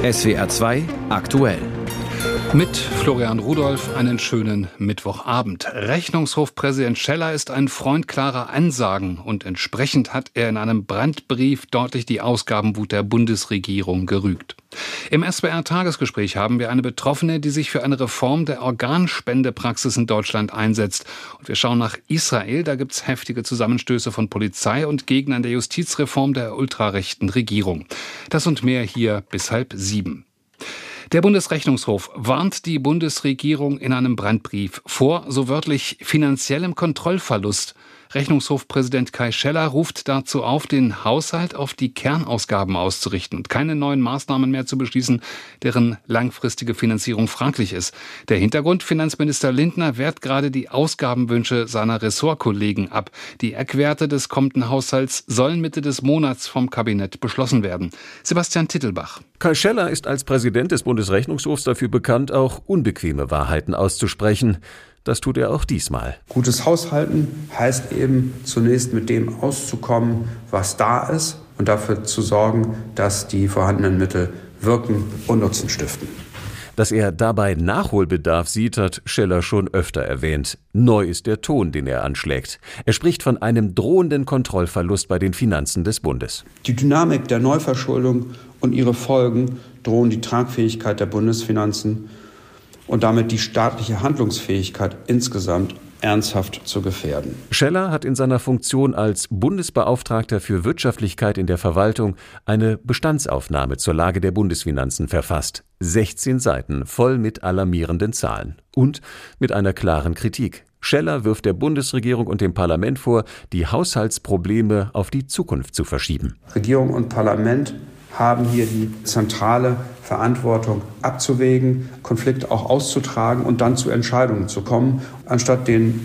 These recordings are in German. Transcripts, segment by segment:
SWR2 aktuell. Mit Florian Rudolph einen schönen Mittwochabend. Rechnungshofpräsident Scheller ist ein Freund klarer Ansagen und entsprechend hat er in einem Brandbrief deutlich die Ausgabenwut der Bundesregierung gerügt. Im SBR-Tagesgespräch haben wir eine Betroffene, die sich für eine Reform der Organspendepraxis in Deutschland einsetzt. Und wir schauen nach Israel, da gibt's heftige Zusammenstöße von Polizei und Gegnern der Justizreform der ultrarechten Regierung. Das und mehr hier bis 6:30. Der Bundesrechnungshof warnt die Bundesregierung in einem Brandbrief vor, so wörtlich, finanziellem Kontrollverlust. Rechnungshofpräsident Kai Scheller ruft dazu auf, den Haushalt auf die Kernausgaben auszurichten und keine neuen Maßnahmen mehr zu beschließen, deren langfristige Finanzierung fraglich ist. Der Hintergrund: Finanzminister Lindner wehrt gerade die Ausgabenwünsche seiner Ressortkollegen ab. Die Eckwerte des kommenden Haushalts sollen Mitte des Monats vom Kabinett beschlossen werden. Sebastian Titelbach. Kai Scheller ist als Präsident des Bundesrechnungshofs dafür bekannt, auch unbequeme Wahrheiten auszusprechen. Das tut er auch diesmal. Gutes Haushalten heißt eben zunächst mit dem auszukommen, was da ist, und dafür zu sorgen, dass die vorhandenen Mittel wirken und Nutzen stiften. Dass er dabei Nachholbedarf sieht, hat Scheller schon öfter erwähnt. Neu ist der Ton, den er anschlägt. Er spricht von einem drohenden Kontrollverlust bei den Finanzen des Bundes. Die Dynamik der Neuverschuldung und ihre Folgen drohen die Tragfähigkeit der Bundesfinanzen und damit die staatliche Handlungsfähigkeit insgesamt ernsthaft zu gefährden. Scheller hat in seiner Funktion als Bundesbeauftragter für Wirtschaftlichkeit in der Verwaltung eine Bestandsaufnahme zur Lage der Bundesfinanzen verfasst. 16 Seiten voll mit alarmierenden Zahlen und mit einer klaren Kritik. Scheller wirft der Bundesregierung und dem Parlament vor, die Haushaltsprobleme auf die Zukunft zu verschieben. Regierung und Parlament haben hier die zentrale Verantwortung abzuwägen, Konflikte auch auszutragen und dann zu Entscheidungen zu kommen, anstatt den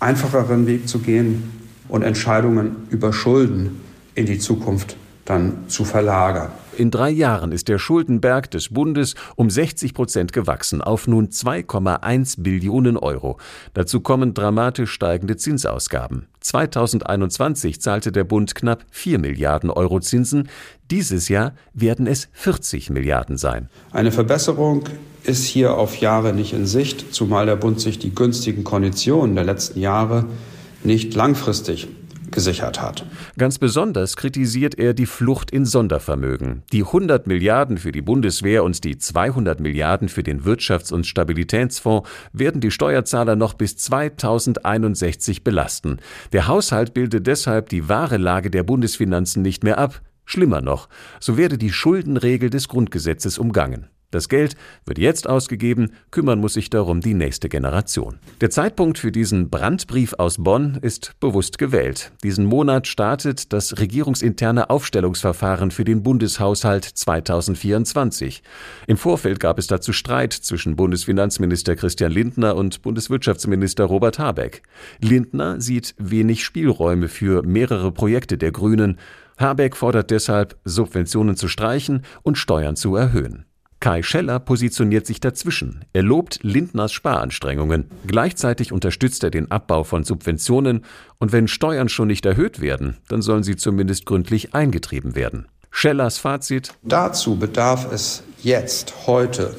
einfacheren Weg zu gehen und Entscheidungen über Schulden in die Zukunft dann zu verlagern. In 3 Jahren ist der Schuldenberg des Bundes um 60% gewachsen auf nun 2,1 Billionen Euro. Dazu kommen dramatisch steigende Zinsausgaben. 2021 zahlte der Bund knapp 4 Milliarden Euro Zinsen. Dieses Jahr werden es 40 Milliarden sein. Eine Verbesserung ist hier auf Jahre nicht in Sicht, zumal der Bund sich die günstigen Konditionen der letzten Jahre nicht langfristig gesichert hat. Ganz besonders kritisiert er die Flucht in Sondervermögen. Die 100 Milliarden für die Bundeswehr und die 200 Milliarden für den Wirtschafts- und Stabilitätsfonds werden die Steuerzahler noch bis 2061 belasten. Der Haushalt bilde deshalb die wahre Lage der Bundesfinanzen nicht mehr ab. Schlimmer noch, so werde die Schuldenregel des Grundgesetzes umgangen. Das Geld wird jetzt ausgegeben, kümmern muss sich darum die nächste Generation. Der Zeitpunkt für diesen Brandbrief aus Bonn ist bewusst gewählt. Diesen Monat startet das regierungsinterne Aufstellungsverfahren für den Bundeshaushalt 2024. Im Vorfeld gab es dazu Streit zwischen Bundesfinanzminister Christian Lindner und Bundeswirtschaftsminister Robert Habeck. Lindner sieht wenig Spielräume für mehrere Projekte der Grünen. Habeck fordert deshalb, Subventionen zu streichen und Steuern zu erhöhen. Kai Scheller positioniert sich dazwischen. Er lobt Lindners Sparanstrengungen. Gleichzeitig unterstützt er den Abbau von Subventionen. Und wenn Steuern schon nicht erhöht werden, dann sollen sie zumindest gründlich eingetrieben werden. Schellers Fazit: Dazu bedarf es jetzt, heute,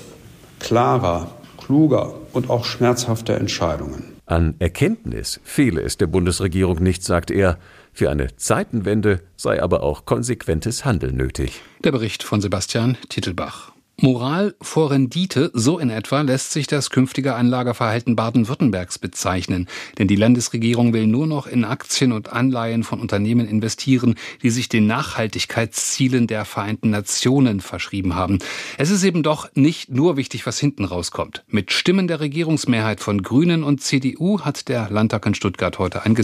klarer, kluger und auch schmerzhafter Entscheidungen. An Erkenntnis fehle es der Bundesregierung nicht, sagt er. Für eine Zeitenwende sei aber auch konsequentes Handeln nötig. Der Bericht von Sebastian Titelbach. Moral vor Rendite, so in etwa lässt sich das künftige Anlageverhalten Baden-Württembergs bezeichnen. Denn die Landesregierung will nur noch in Aktien und Anleihen von Unternehmen investieren, die sich den Nachhaltigkeitszielen der Vereinten Nationen verschrieben haben. Es ist eben doch nicht nur wichtig, was hinten rauskommt. Mit Stimmen der Regierungsmehrheit von Grünen und CDU hat der Landtag in Stuttgart heute ein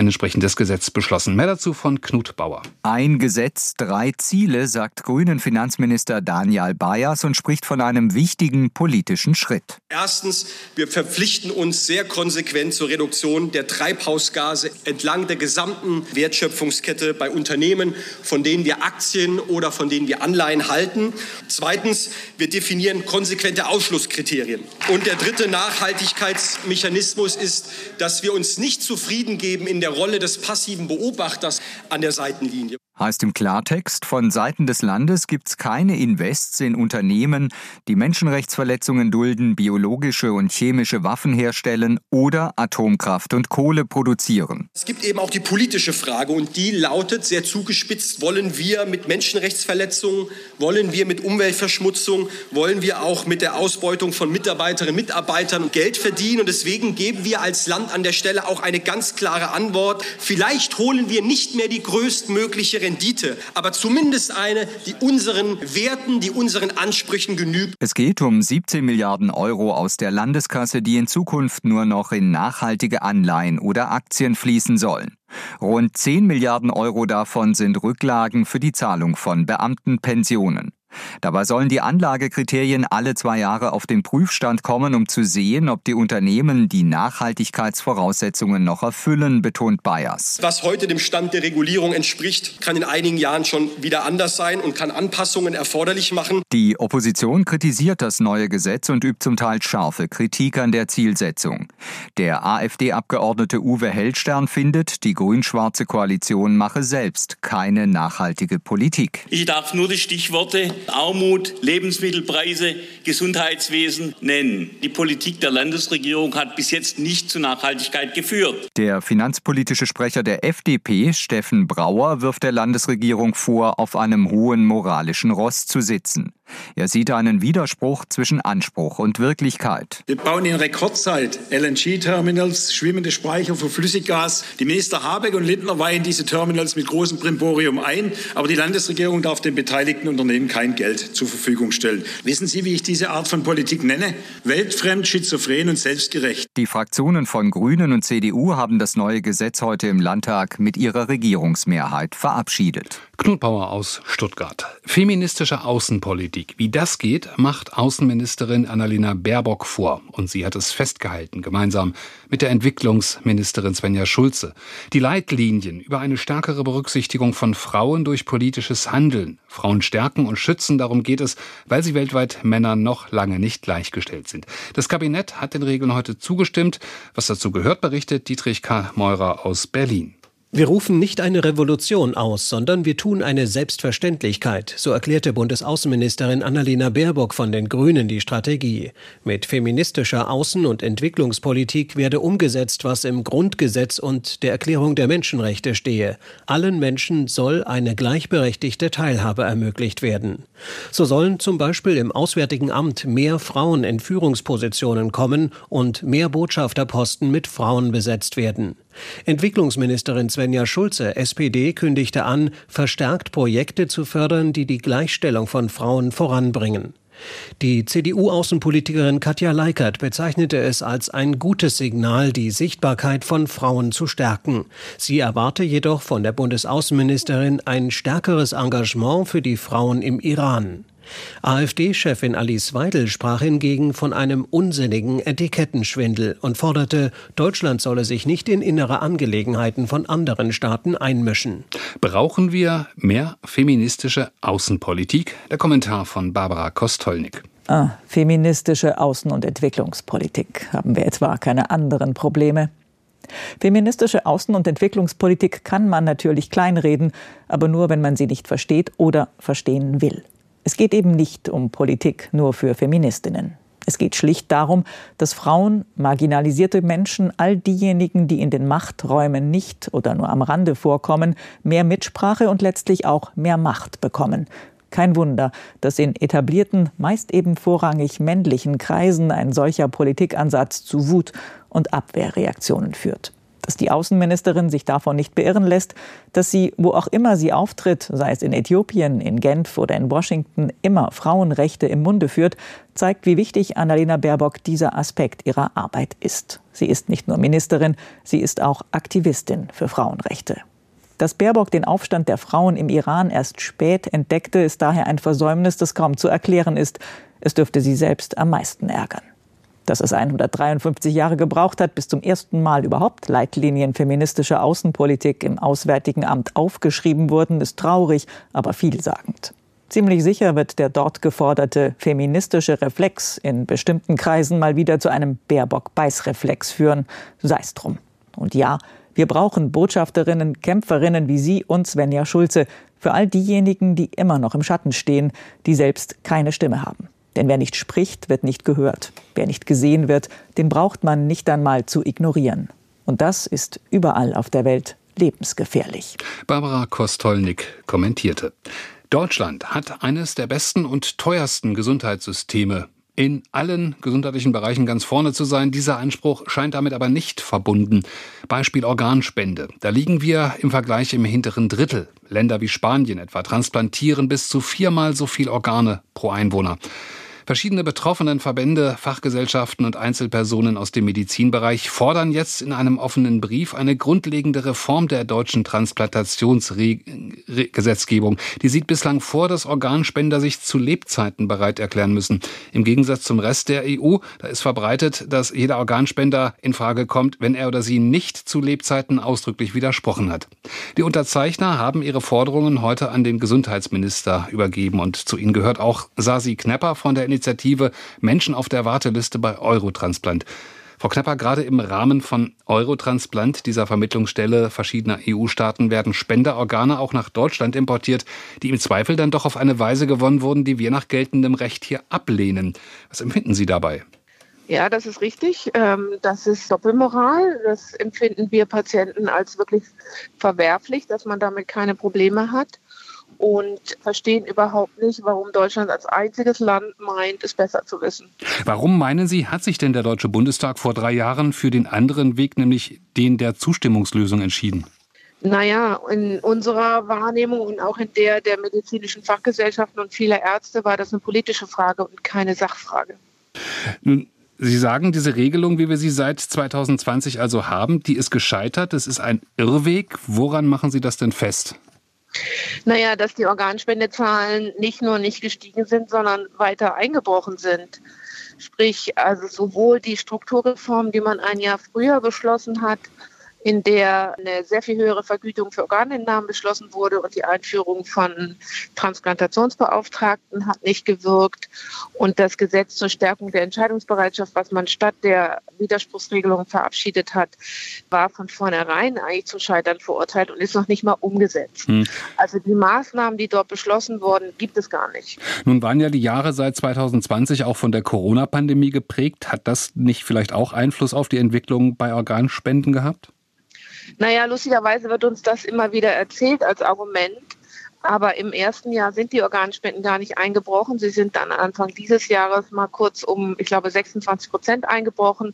entsprechendes Gesetz beschlossen. Mehr dazu von Knut Bauer. Ein Gesetz, 3 Ziele, sagt Grünen-Finanzminister Daniel Bayers und spricht von einem wichtigen politischen Schritt. Erstens, wir verpflichten uns sehr konsequent zur Reduktion der Treibhausgase entlang der gesamten Wertschöpfungskette bei Unternehmen, von denen wir Aktien oder von denen wir Anleihen halten. Zweitens, wir definieren konsequente Ausschlusskriterien. Und der dritte Nachhaltigkeitsmechanismus ist, dass wir uns nicht zufrieden geben in der Rolle des passiven Beobachters an der Seitenlinie. Heißt im Klartext, von Seiten des Landes gibt's keine Invests in Unternehmen, die Menschenrechtsverletzungen dulden, biologische und chemische Waffen herstellen oder Atomkraft und Kohle produzieren. Es gibt eben auch die politische Frage und die lautet sehr zugespitzt, wollen wir mit Menschenrechtsverletzungen, wollen wir mit Umweltverschmutzung, wollen wir auch mit der Ausbeutung von Mitarbeiterinnen und Mitarbeitern Geld verdienen und deswegen geben wir als Land an der Stelle auch eine ganz klare Antwort. Vielleicht holen wir nicht mehr die größtmögliche Rendite, aber zumindest eine, die unseren Werten, die unseren Ansprüchen genügt. Es geht um 17 Milliarden Euro aus der Landeskasse, die in Zukunft nur noch in nachhaltige Anleihen oder Aktien fließen sollen. Rund 10 Milliarden Euro davon sind Rücklagen für die Zahlung von Beamtenpensionen. Dabei sollen die Anlagekriterien alle 2 Jahre auf den Prüfstand kommen, um zu sehen, ob die Unternehmen die Nachhaltigkeitsvoraussetzungen noch erfüllen, betont Bayers. Was heute dem Stand der Regulierung entspricht, kann in einigen Jahren schon wieder anders sein und kann Anpassungen erforderlich machen. Die Opposition kritisiert das neue Gesetz und übt zum Teil scharfe Kritik an der Zielsetzung. Der AfD-Abgeordnete Uwe Hellstern findet, die grün-schwarze Koalition mache selbst keine nachhaltige Politik. Ich darf nur die Stichworte Armut, Lebensmittelpreise, Gesundheitswesen nennen. Die Politik der Landesregierung hat bis jetzt nicht zu Nachhaltigkeit geführt. Der finanzpolitische Sprecher der FDP, Steffen Brauer, wirft der Landesregierung vor, auf einem hohen moralischen Ross zu sitzen. Er sieht einen Widerspruch zwischen Anspruch und Wirklichkeit. Wir bauen in Rekordzeit LNG-Terminals, schwimmende Speicher für Flüssiggas. Die Minister Habeck und Lindner weihen diese Terminals mit großem Brimborium ein. Aber die Landesregierung darf den beteiligten Unternehmen kein Geld zur Verfügung stellen. Wissen Sie, wie ich diese Art von Politik nenne? Weltfremd, schizophren und selbstgerecht. Die Fraktionen von Grünen und CDU haben das neue Gesetz heute im Landtag mit ihrer Regierungsmehrheit verabschiedet. Knut Bauer aus Stuttgart. Feministische Außenpolitik. Wie das geht, macht Außenministerin Annalena Baerbock vor. Und sie hat es festgehalten, gemeinsam mit der Entwicklungsministerin Svenja Schulze. Die Leitlinien über eine stärkere Berücksichtigung von Frauen durch politisches Handeln. Frauen stärken und schützen, darum geht es, weil sie weltweit Männern noch lange nicht gleichgestellt sind. Das Kabinett hat den Regeln heute zugestimmt. Was dazu gehört, berichtet Dietrich K. Meurer aus Berlin. Wir rufen nicht eine Revolution aus, sondern wir tun eine Selbstverständlichkeit, so erklärte Bundesaußenministerin Annalena Baerbock von den Grünen die Strategie. Mit feministischer Außen- und Entwicklungspolitik werde umgesetzt, was im Grundgesetz und der Erklärung der Menschenrechte stehe. Allen Menschen soll eine gleichberechtigte Teilhabe ermöglicht werden. So sollen zum Beispiel im Auswärtigen Amt mehr Frauen in Führungspositionen kommen und mehr Botschafterposten mit Frauen besetzt werden. Entwicklungsministerin Svenja Schulze, SPD, kündigte an, verstärkt Projekte zu fördern, die die Gleichstellung von Frauen voranbringen. Die CDU-Außenpolitikerin Katja Leikert bezeichnete es als ein gutes Signal, die Sichtbarkeit von Frauen zu stärken. Sie erwarte jedoch von der Bundesaußenministerin ein stärkeres Engagement für die Frauen im Iran. AfD-Chefin Alice Weidel sprach hingegen von einem unsinnigen Etikettenschwindel und forderte, Deutschland solle sich nicht in innere Angelegenheiten von anderen Staaten einmischen. Brauchen wir mehr feministische Außenpolitik? Der Kommentar von Barbara Kostolnik. Feministische Außen- und Entwicklungspolitik. Haben wir etwa keine anderen Probleme? Feministische Außen- und Entwicklungspolitik kann man natürlich kleinreden, aber nur, wenn man sie nicht versteht oder verstehen will. Es geht eben nicht um Politik nur für Feministinnen. Es geht schlicht darum, dass Frauen, marginalisierte Menschen, all diejenigen, die in den Machträumen nicht oder nur am Rande vorkommen, mehr Mitsprache und letztlich auch mehr Macht bekommen. Kein Wunder, dass in etablierten, meist eben vorrangig männlichen Kreisen ein solcher Politikansatz zu Wut und Abwehrreaktionen führt. Dass die Außenministerin sich davon nicht beirren lässt, dass sie, wo auch immer sie auftritt, sei es in Äthiopien, in Genf oder in Washington, immer Frauenrechte im Munde führt, zeigt, wie wichtig Annalena Baerbock dieser Aspekt ihrer Arbeit ist. Sie ist nicht nur Ministerin, sie ist auch Aktivistin für Frauenrechte. Dass Baerbock den Aufstand der Frauen im Iran erst spät entdeckte, ist daher ein Versäumnis, das kaum zu erklären ist. Es dürfte sie selbst am meisten ärgern. Dass es 153 Jahre gebraucht hat, bis zum ersten Mal überhaupt Leitlinien feministischer Außenpolitik im Auswärtigen Amt aufgeschrieben wurden, ist traurig, aber vielsagend. Ziemlich sicher wird der dort geforderte feministische Reflex in bestimmten Kreisen mal wieder zu einem Baerbock-Beiß-Reflex führen, sei's drum. Und ja, wir brauchen Botschafterinnen, Kämpferinnen wie Sie und Svenja Schulze, für all diejenigen, die immer noch im Schatten stehen, die selbst keine Stimme haben. Denn wer nicht spricht, wird nicht gehört. Wer nicht gesehen wird, den braucht man nicht einmal zu ignorieren. Und das ist überall auf der Welt lebensgefährlich. Barbara Kostolnik kommentierte: Deutschland hat eines der besten und teuersten Gesundheitssysteme. In allen gesundheitlichen Bereichen ganz vorne zu sein, dieser Anspruch scheint damit aber nicht verbunden. Beispiel Organspende. Da liegen wir im Vergleich im hinteren Drittel. Länder wie Spanien etwa transplantieren bis zu 4-mal so viel Organe pro Einwohner. Verschiedene betroffenen Verbände, Fachgesellschaften und Einzelpersonen aus dem Medizinbereich fordern jetzt in einem offenen Brief eine grundlegende Reform der deutschen Transplantationsgesetzgebung. Die sieht bislang vor, dass Organspender sich zu Lebzeiten bereit erklären müssen. Im Gegensatz zum Rest der EU, da ist verbreitet, dass jeder Organspender in Frage kommt, wenn er oder sie nicht zu Lebzeiten ausdrücklich widersprochen hat. Die Unterzeichner haben ihre Forderungen heute an den Gesundheitsminister übergeben. Und zu ihnen gehört auch Sasi Knepper von der Initiative Menschen auf der Warteliste bei Eurotransplant. Frau Knepper, gerade im Rahmen von Eurotransplant, dieser Vermittlungsstelle verschiedener EU-Staaten, werden Spenderorgane auch nach Deutschland importiert, die im Zweifel dann doch auf eine Weise gewonnen wurden, die wir nach geltendem Recht hier ablehnen. Was empfinden Sie dabei? Ja, das ist richtig. Das ist Doppelmoral. Das empfinden wir Patienten als wirklich verwerflich, dass man damit keine Probleme hat. Und verstehen überhaupt nicht, warum Deutschland als einziges Land meint, es besser zu wissen. Warum, meinen Sie, hat sich denn der Deutsche Bundestag vor 3 Jahren für den anderen Weg, nämlich den der Zustimmungslösung, entschieden? Naja, in unserer Wahrnehmung und auch in der der medizinischen Fachgesellschaften und vieler Ärzte war das eine politische Frage und keine Sachfrage. Nun, Sie sagen, diese Regelung, wie wir sie seit 2020 also haben, die ist gescheitert, es ist ein Irrweg. Woran machen Sie das denn fest? Naja, dass die Organspendezahlen nicht nur nicht gestiegen sind, sondern weiter eingebrochen sind. Sprich, also sowohl die Strukturreform, die man ein Jahr früher beschlossen hat, in der eine sehr viel höhere Vergütung für Organentnahmen beschlossen wurde und die Einführung von Transplantationsbeauftragten hat nicht gewirkt. Und das Gesetz zur Stärkung der Entscheidungsbereitschaft, was man statt der Widerspruchsregelung verabschiedet hat, war von vornherein eigentlich zum Scheitern verurteilt und ist noch nicht mal umgesetzt. Also die Maßnahmen, die dort beschlossen wurden, gibt es gar nicht. Nun waren ja die Jahre seit 2020 auch von der Corona-Pandemie geprägt. Hat das nicht vielleicht auch Einfluss auf die Entwicklung bei Organspenden gehabt? Naja, lustigerweise wird uns das immer wieder erzählt als Argument. Aber im ersten Jahr sind die Organspenden gar nicht eingebrochen. Sie sind dann Anfang dieses Jahres mal kurz um, ich glaube, 26% eingebrochen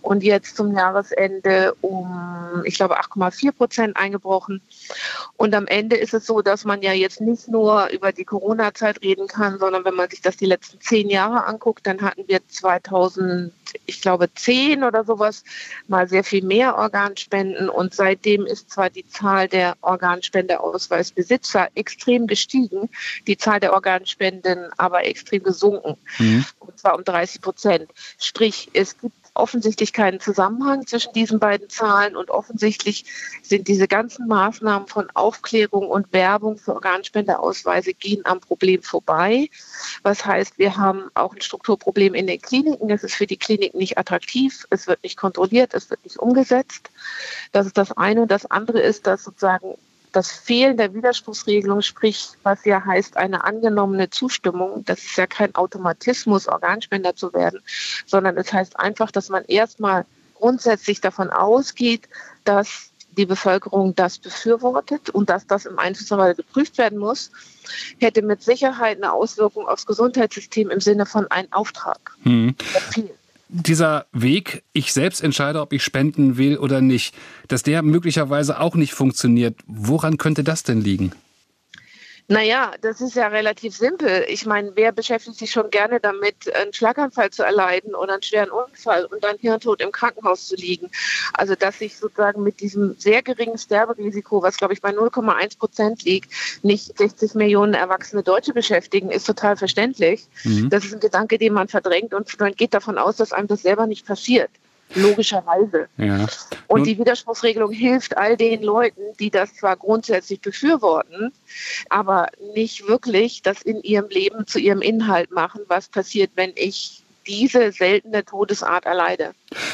und jetzt zum Jahresende um, ich glaube, 8,4% eingebrochen. Und am Ende ist es so, dass man ja jetzt nicht nur über die Corona-Zeit reden kann, sondern wenn man sich das die letzten 10 Jahre anguckt, dann hatten wir 2010 oder sowas mal sehr viel mehr Organspenden und seitdem ist zwar die Zahl der Organspendeausweisbesitzer extrem gestiegen, die Zahl der Organspenden aber extrem gesunken. Und zwar um 30%. Sprich, es gibt offensichtlich keinen Zusammenhang zwischen diesen beiden Zahlen und offensichtlich sind diese ganzen Maßnahmen von Aufklärung und Werbung für Organspendeausweise gehen am Problem vorbei. Was heißt, wir haben auch ein Strukturproblem in den Kliniken. Es ist für die Kliniken nicht attraktiv, es wird nicht kontrolliert, es wird nicht umgesetzt. Das ist das eine. Und das andere ist, dass sozusagen das Fehlen der Widerspruchsregelung, sprich, was ja heißt, eine angenommene Zustimmung, das ist ja kein Automatismus, Organspender zu werden, sondern es heißt einfach, dass man erstmal grundsätzlich davon ausgeht, dass die Bevölkerung das befürwortet und dass das im Einzelfall geprüft werden muss, hätte mit Sicherheit eine Auswirkung aufs Gesundheitssystem im Sinne von einem Auftrag. Dieser Weg, ich selbst entscheide, ob ich spenden will oder nicht, dass der möglicherweise auch nicht funktioniert. Woran könnte das denn liegen? Naja, das ist ja relativ simpel. Ich meine, wer beschäftigt sich schon gerne damit, einen Schlaganfall zu erleiden oder einen schweren Unfall und dann hirntot im Krankenhaus zu liegen? Also, dass sich sozusagen mit diesem sehr geringen Sterberisiko, was glaube ich bei 0,1% liegt, nicht 60 Millionen erwachsene Deutsche beschäftigen, ist total verständlich. Das ist ein Gedanke, den man verdrängt und man geht davon aus, dass einem das selber nicht passiert. Logischerweise. Ja. Und die Widerspruchsregelung hilft all den Leuten, die das zwar grundsätzlich befürworten, aber nicht wirklich das in ihrem Leben zu ihrem Inhalt machen, was passiert, wenn ich diese seltene Todesart erleide.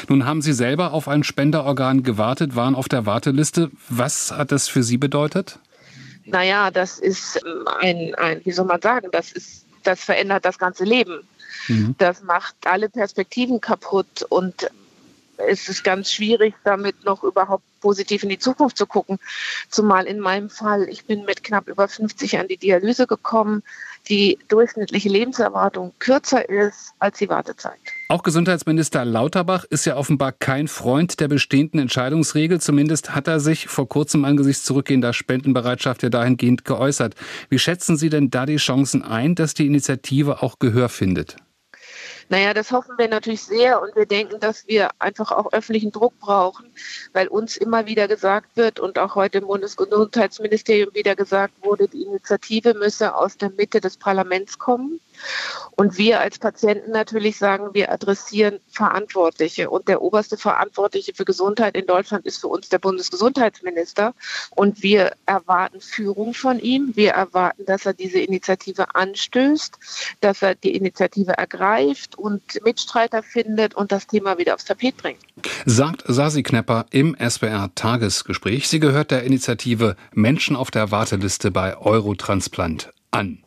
Nun haben Sie selber auf ein Spenderorgan gewartet, waren auf der Warteliste. Was hat das für Sie bedeutet? naja, das ist ein, wie soll man sagen, das verändert das ganze Leben. Mhm. Das macht alle Perspektiven kaputt und es ist ganz schwierig, damit noch überhaupt positiv in die Zukunft zu gucken. Zumal in meinem Fall, ich bin mit knapp über 50 an die Dialyse gekommen, die durchschnittliche Lebenserwartung kürzer ist als die Wartezeit. Auch Gesundheitsminister Lauterbach ist ja offenbar kein Freund der bestehenden Entscheidungsregel. Zumindest hat er sich vor kurzem angesichts zurückgehender Spendenbereitschaft ja dahingehend geäußert. Wie schätzen Sie denn da die Chancen ein, dass die Initiative auch Gehör findet? Naja, das hoffen wir natürlich sehr und wir denken, dass wir einfach auch öffentlichen Druck brauchen, weil uns immer wieder gesagt wird und auch heute im Bundesgesundheitsministerium wieder gesagt wurde, die Initiative müsse aus der Mitte des Parlaments kommen. Und wir als Patienten natürlich sagen, wir adressieren Verantwortliche. Und der oberste Verantwortliche für Gesundheit in Deutschland ist für uns der Bundesgesundheitsminister. Und wir erwarten Führung von ihm. Wir erwarten, dass er diese Initiative anstößt, dass er die Initiative ergreift und Mitstreiter findet und das Thema wieder aufs Tapet bringt. Sagt Sasi Knepper im SWR-Tagesgespräch. Sie gehört der Initiative Menschen auf der Warteliste bei Eurotransplant an.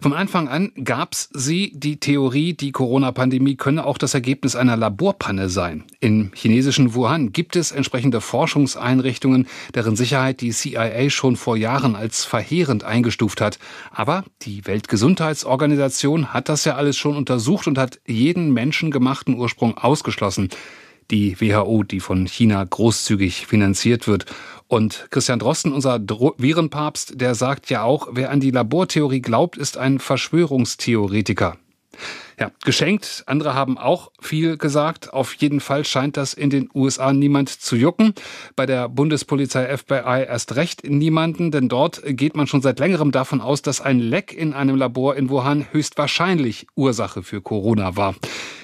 Vom Anfang an gab's sie die Theorie, die Corona-Pandemie könne auch das Ergebnis einer Laborpanne sein. Im chinesischen Wuhan gibt es entsprechende Forschungseinrichtungen, deren Sicherheit die CIA schon vor Jahren als verheerend eingestuft hat. Aber die Weltgesundheitsorganisation hat das ja alles schon untersucht und hat jeden menschengemachten Ursprung ausgeschlossen. Die WHO, die von China großzügig finanziert wird. Und Christian Drosten, unser Virenpapst, der sagt ja auch, wer an die Labortheorie glaubt, ist ein Verschwörungstheoretiker. Ja, geschenkt. Andere haben auch viel gesagt. Auf jeden Fall scheint das in den USA niemand zu jucken. Bei der Bundespolizei FBI erst recht niemanden, denn dort geht man schon seit längerem davon aus, dass ein Leck in einem Labor in Wuhan höchstwahrscheinlich Ursache für Corona war.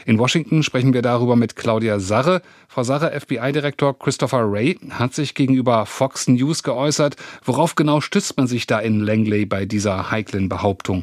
In Washington sprechen wir darüber mit Claudia Sarre. Frau Sarre, FBI-Direktor Christopher Ray hat sich gegenüber Fox News geäußert. Worauf genau stützt man sich da in Langley bei dieser heiklen Behauptung?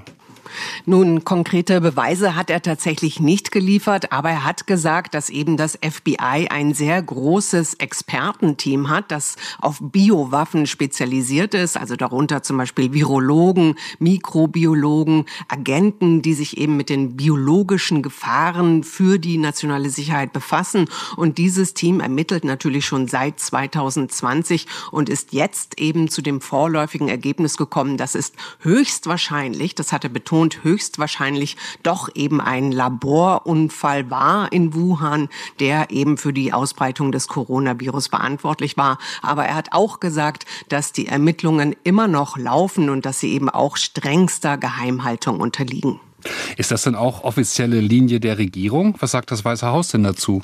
Nun, konkrete Beweise hat er tatsächlich nicht geliefert, aber er hat gesagt, dass eben das FBI ein sehr großes Expertenteam hat, das auf Biowaffen spezialisiert ist, also darunter zum Beispiel Virologen, Mikrobiologen, Agenten, die sich eben mit den biologischen Gefahren für die nationale Sicherheit befassen. Und dieses Team ermittelt natürlich schon seit 2020 und ist jetzt eben zu dem vorläufigen Ergebnis gekommen, das ist höchstwahrscheinlich, das hat er betont, und höchstwahrscheinlich doch eben ein Laborunfall war in Wuhan, der eben für die Ausbreitung des Coronavirus verantwortlich war. Aber er hat auch gesagt, dass die Ermittlungen immer noch laufen und dass sie eben auch strengster Geheimhaltung unterliegen. Ist das denn auch offizielle Linie der Regierung? Was sagt das Weiße Haus denn dazu?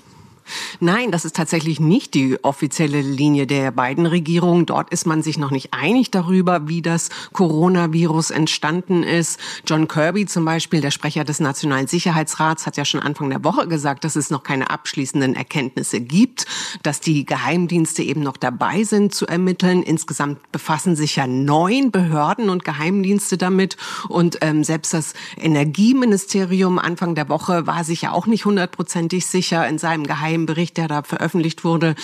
Nein, das ist tatsächlich nicht die offizielle Linie der beiden Regierungen. Dort ist man sich noch nicht einig darüber, wie das Coronavirus entstanden ist. John Kirby zum Beispiel, der Sprecher des Nationalen Sicherheitsrats, hat ja schon Anfang der Woche gesagt, dass es noch keine abschließenden Erkenntnisse gibt, dass die Geheimdienste eben noch dabei sind zu ermitteln. Insgesamt befassen sich ja 9 Behörden und Geheimdienste damit. Und selbst das Energieministerium Anfang der Woche war sich ja auch nicht 100%ig sicher in seinem Geheimbericht, der da veröffentlicht wurde.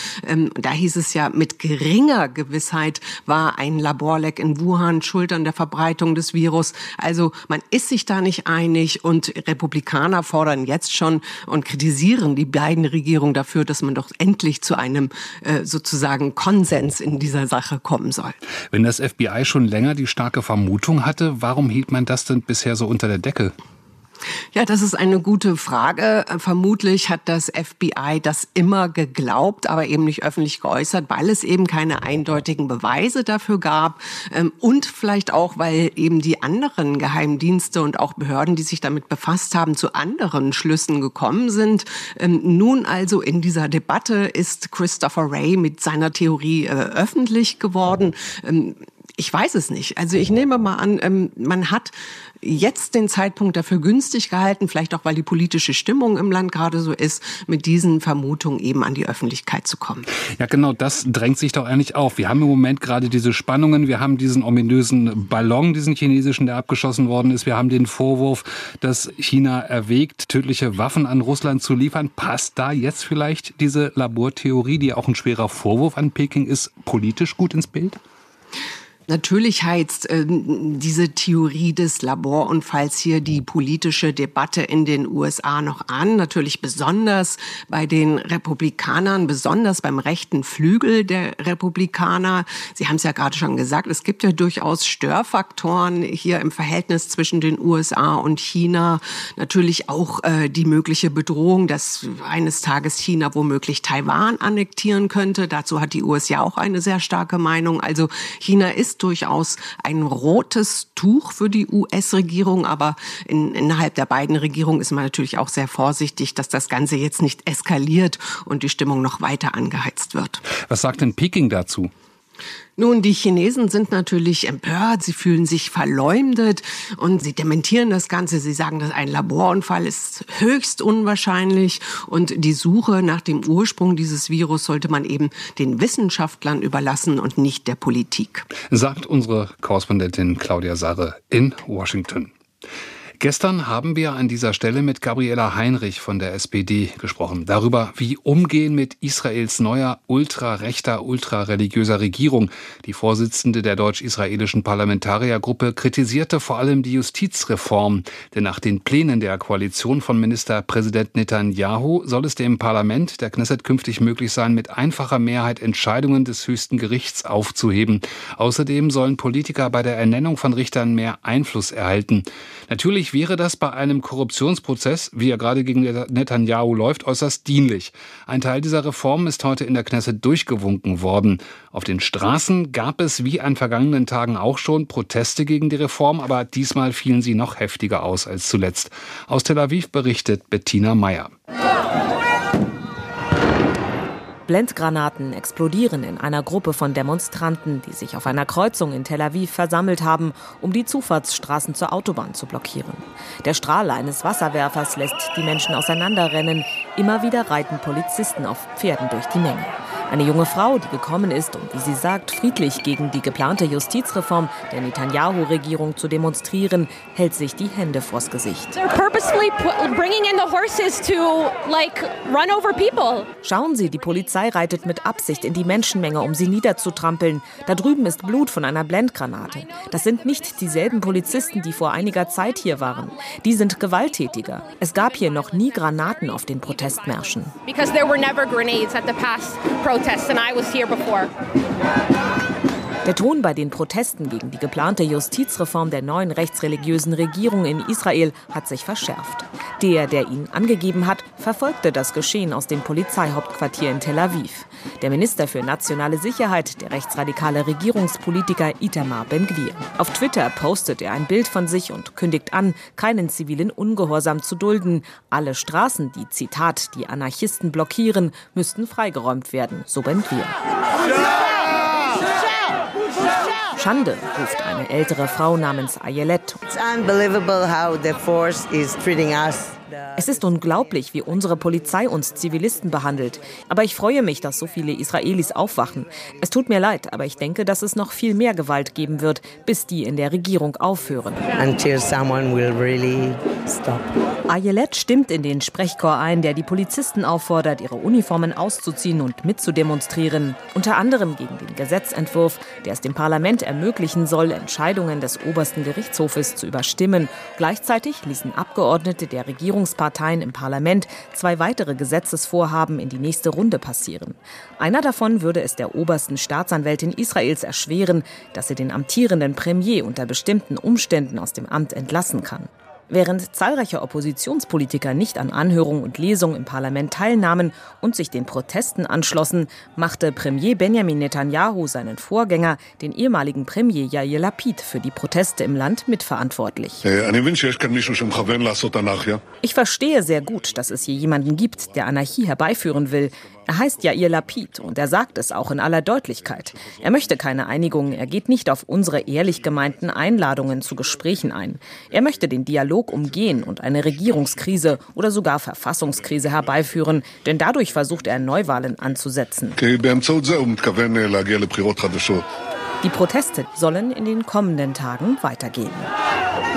Da hieß es ja, mit geringer Gewissheit war ein Laborleck in Wuhan schuld an der Verbreitung des Virus. Also man ist sich da nicht einig und Republikaner fordern jetzt schon und kritisieren die beiden Regierungen dafür, dass man doch endlich zu einem sozusagen Konsens in dieser Sache kommen soll. Wenn das FBI schon länger die starke Vermutung hatte, warum hielt man das denn bisher so unter der Decke? Ja, das ist eine gute Frage. Vermutlich hat das FBI das immer geglaubt, aber eben nicht öffentlich geäußert, weil es eben keine eindeutigen Beweise dafür gab und vielleicht auch, weil eben die anderen Geheimdienste und auch Behörden, die sich damit befasst haben, zu anderen Schlüssen gekommen sind. Nun also in dieser Debatte ist Christopher Ray mit seiner Theorie öffentlich geworden. Ich weiß es nicht. Also ich nehme mal an, man hat jetzt den Zeitpunkt dafür günstig gehalten, vielleicht auch, weil die politische Stimmung im Land gerade so ist, mit diesen Vermutungen eben an die Öffentlichkeit zu kommen. Ja genau, das drängt sich doch eigentlich auf. Wir haben im Moment gerade diese Spannungen, wir haben diesen ominösen Ballon, diesen chinesischen, der abgeschossen worden ist. Wir haben den Vorwurf, dass China erwägt, tödliche Waffen an Russland zu liefern. Passt da jetzt vielleicht diese Labortheorie, die auch ein schwerer Vorwurf an Peking ist, politisch gut ins Bild? Natürlich heizt diese Theorie des Laborunfalls hier die politische Debatte in den USA noch an. Natürlich besonders bei den Republikanern, besonders beim rechten Flügel der Republikaner. Sie haben es ja gerade schon gesagt, es gibt ja durchaus Störfaktoren hier im Verhältnis zwischen den USA und China. Natürlich auch die mögliche Bedrohung, dass eines Tages China womöglich Taiwan annektieren könnte. Dazu hat die USA auch eine sehr starke Meinung. Also China ist durchaus ein rotes Tuch für die US-Regierung, aber innerhalb der beiden Regierungen ist man natürlich auch sehr vorsichtig, dass das Ganze jetzt nicht eskaliert und die Stimmung noch weiter angeheizt wird. Was sagt denn Peking dazu? Nun, die Chinesen sind natürlich empört, sie fühlen sich verleumdet und sie dementieren das Ganze. Sie sagen, dass ein Laborunfall ist höchst unwahrscheinlich und die Suche nach dem Ursprung dieses Virus sollte man eben den Wissenschaftlern überlassen und nicht der Politik. Sagt unsere Korrespondentin Claudia Sarre in Washington. Gestern haben wir an dieser Stelle mit Gabriela Heinrich von der SPD gesprochen. Darüber, wie umgehen mit Israels neuer ultrarechter, ultrareligiöser Regierung. Die Vorsitzende der deutsch-israelischen Parlamentariergruppe kritisierte vor allem die Justizreform. Denn nach den Plänen der Koalition von Ministerpräsident Netanyahu soll es dem Parlament, der Knesset, künftig möglich sein, mit einfacher Mehrheit Entscheidungen des höchsten Gerichts aufzuheben. Außerdem sollen Politiker bei der Ernennung von Richtern mehr Einfluss erhalten. Natürlich wäre das bei einem Korruptionsprozess, wie er gerade gegen Netanyahu läuft, äußerst dienlich. Ein Teil dieser Reform ist heute in der Knesset durchgewunken worden. Auf den Straßen gab es wie an vergangenen Tagen auch schon Proteste gegen die Reform, aber diesmal fielen sie noch heftiger aus als zuletzt. Aus Tel Aviv berichtet Bettina Meyer. Blendgranaten explodieren in einer Gruppe von Demonstranten, die sich auf einer Kreuzung in Tel Aviv versammelt haben, um die Zufahrtsstraßen zur Autobahn zu blockieren. Der Strahl eines Wasserwerfers lässt die Menschen auseinanderrennen. Immer wieder reiten Polizisten auf Pferden durch die Menge. Eine junge Frau, die gekommen ist, um, wie sie sagt, friedlich gegen die geplante Justizreform der Netanyahu-Regierung zu demonstrieren, hält sich die Hände vors Gesicht. Schauen Sie, die Polizei reitet mit Absicht in die Menschenmenge, um sie niederzutrampeln. Da drüben ist Blut von einer Blendgranate. Das sind nicht dieselben Polizisten, die vor einiger Zeit hier waren. Die sind gewalttätiger. Es gab hier noch nie Granaten auf den Protestmärschen. Der Ton bei den Protesten gegen die geplante Justizreform der neuen rechtsreligiösen Regierung in Israel hat sich verschärft. Der ihn angegeben hat, verfolgte das Geschehen aus dem Polizeihauptquartier in Tel Aviv. Der Minister für nationale Sicherheit, der rechtsradikale Regierungspolitiker Itamar Ben-Gvir. Auf Twitter postet er ein Bild von sich und kündigt an, keinen zivilen Ungehorsam zu dulden. Alle Straßen, die, Zitat, die Anarchisten blockieren, müssten freigeräumt werden, so Ben-Gvir. Schande, ruft eine ältere Frau namens Ayelet. It's unbelievable how the force is treating us. Es ist unglaublich, wie unsere Polizei uns Zivilisten behandelt. Aber ich freue mich, dass so viele Israelis aufwachen. Es tut mir leid, aber ich denke, dass es noch viel mehr Gewalt geben wird, bis die in der Regierung aufhören. Until someone will really stop. Ayelet stimmt in den Sprechchor ein, der die Polizisten auffordert, ihre Uniformen auszuziehen und mitzudemonstrieren. Unter anderem gegen den Gesetzentwurf, der es dem Parlament ermöglichen soll, Entscheidungen des obersten Gerichtshofes zu überstimmen. Gleichzeitig ließen Abgeordnete der Regierung Parteien im Parlament zwei weitere Gesetzesvorhaben in die nächste Runde passieren. Einer davon würde es der obersten Staatsanwältin Israels erschweren, dass sie den amtierenden Premier unter bestimmten Umständen aus dem Amt entlassen kann. Während zahlreiche Oppositionspolitiker nicht an Anhörung und Lesung im Parlament teilnahmen und sich den Protesten anschlossen, machte Premier Benjamin Netanyahu seinen Vorgänger, den ehemaligen Premier Yair Lapid, für die Proteste im Land mitverantwortlich. Ich verstehe sehr gut, dass es hier jemanden gibt, der Anarchie herbeiführen will. Er heißt Yair Lapid und er sagt es auch in aller Deutlichkeit. Er möchte keine Einigung, er geht nicht auf unsere ehrlich gemeinten Einladungen zu Gesprächen ein. Er möchte den Dialog umgehen und eine Regierungskrise oder sogar Verfassungskrise herbeiführen, denn dadurch versucht er, Neuwahlen anzusetzen. Die Proteste sollen in den kommenden Tagen weitergehen.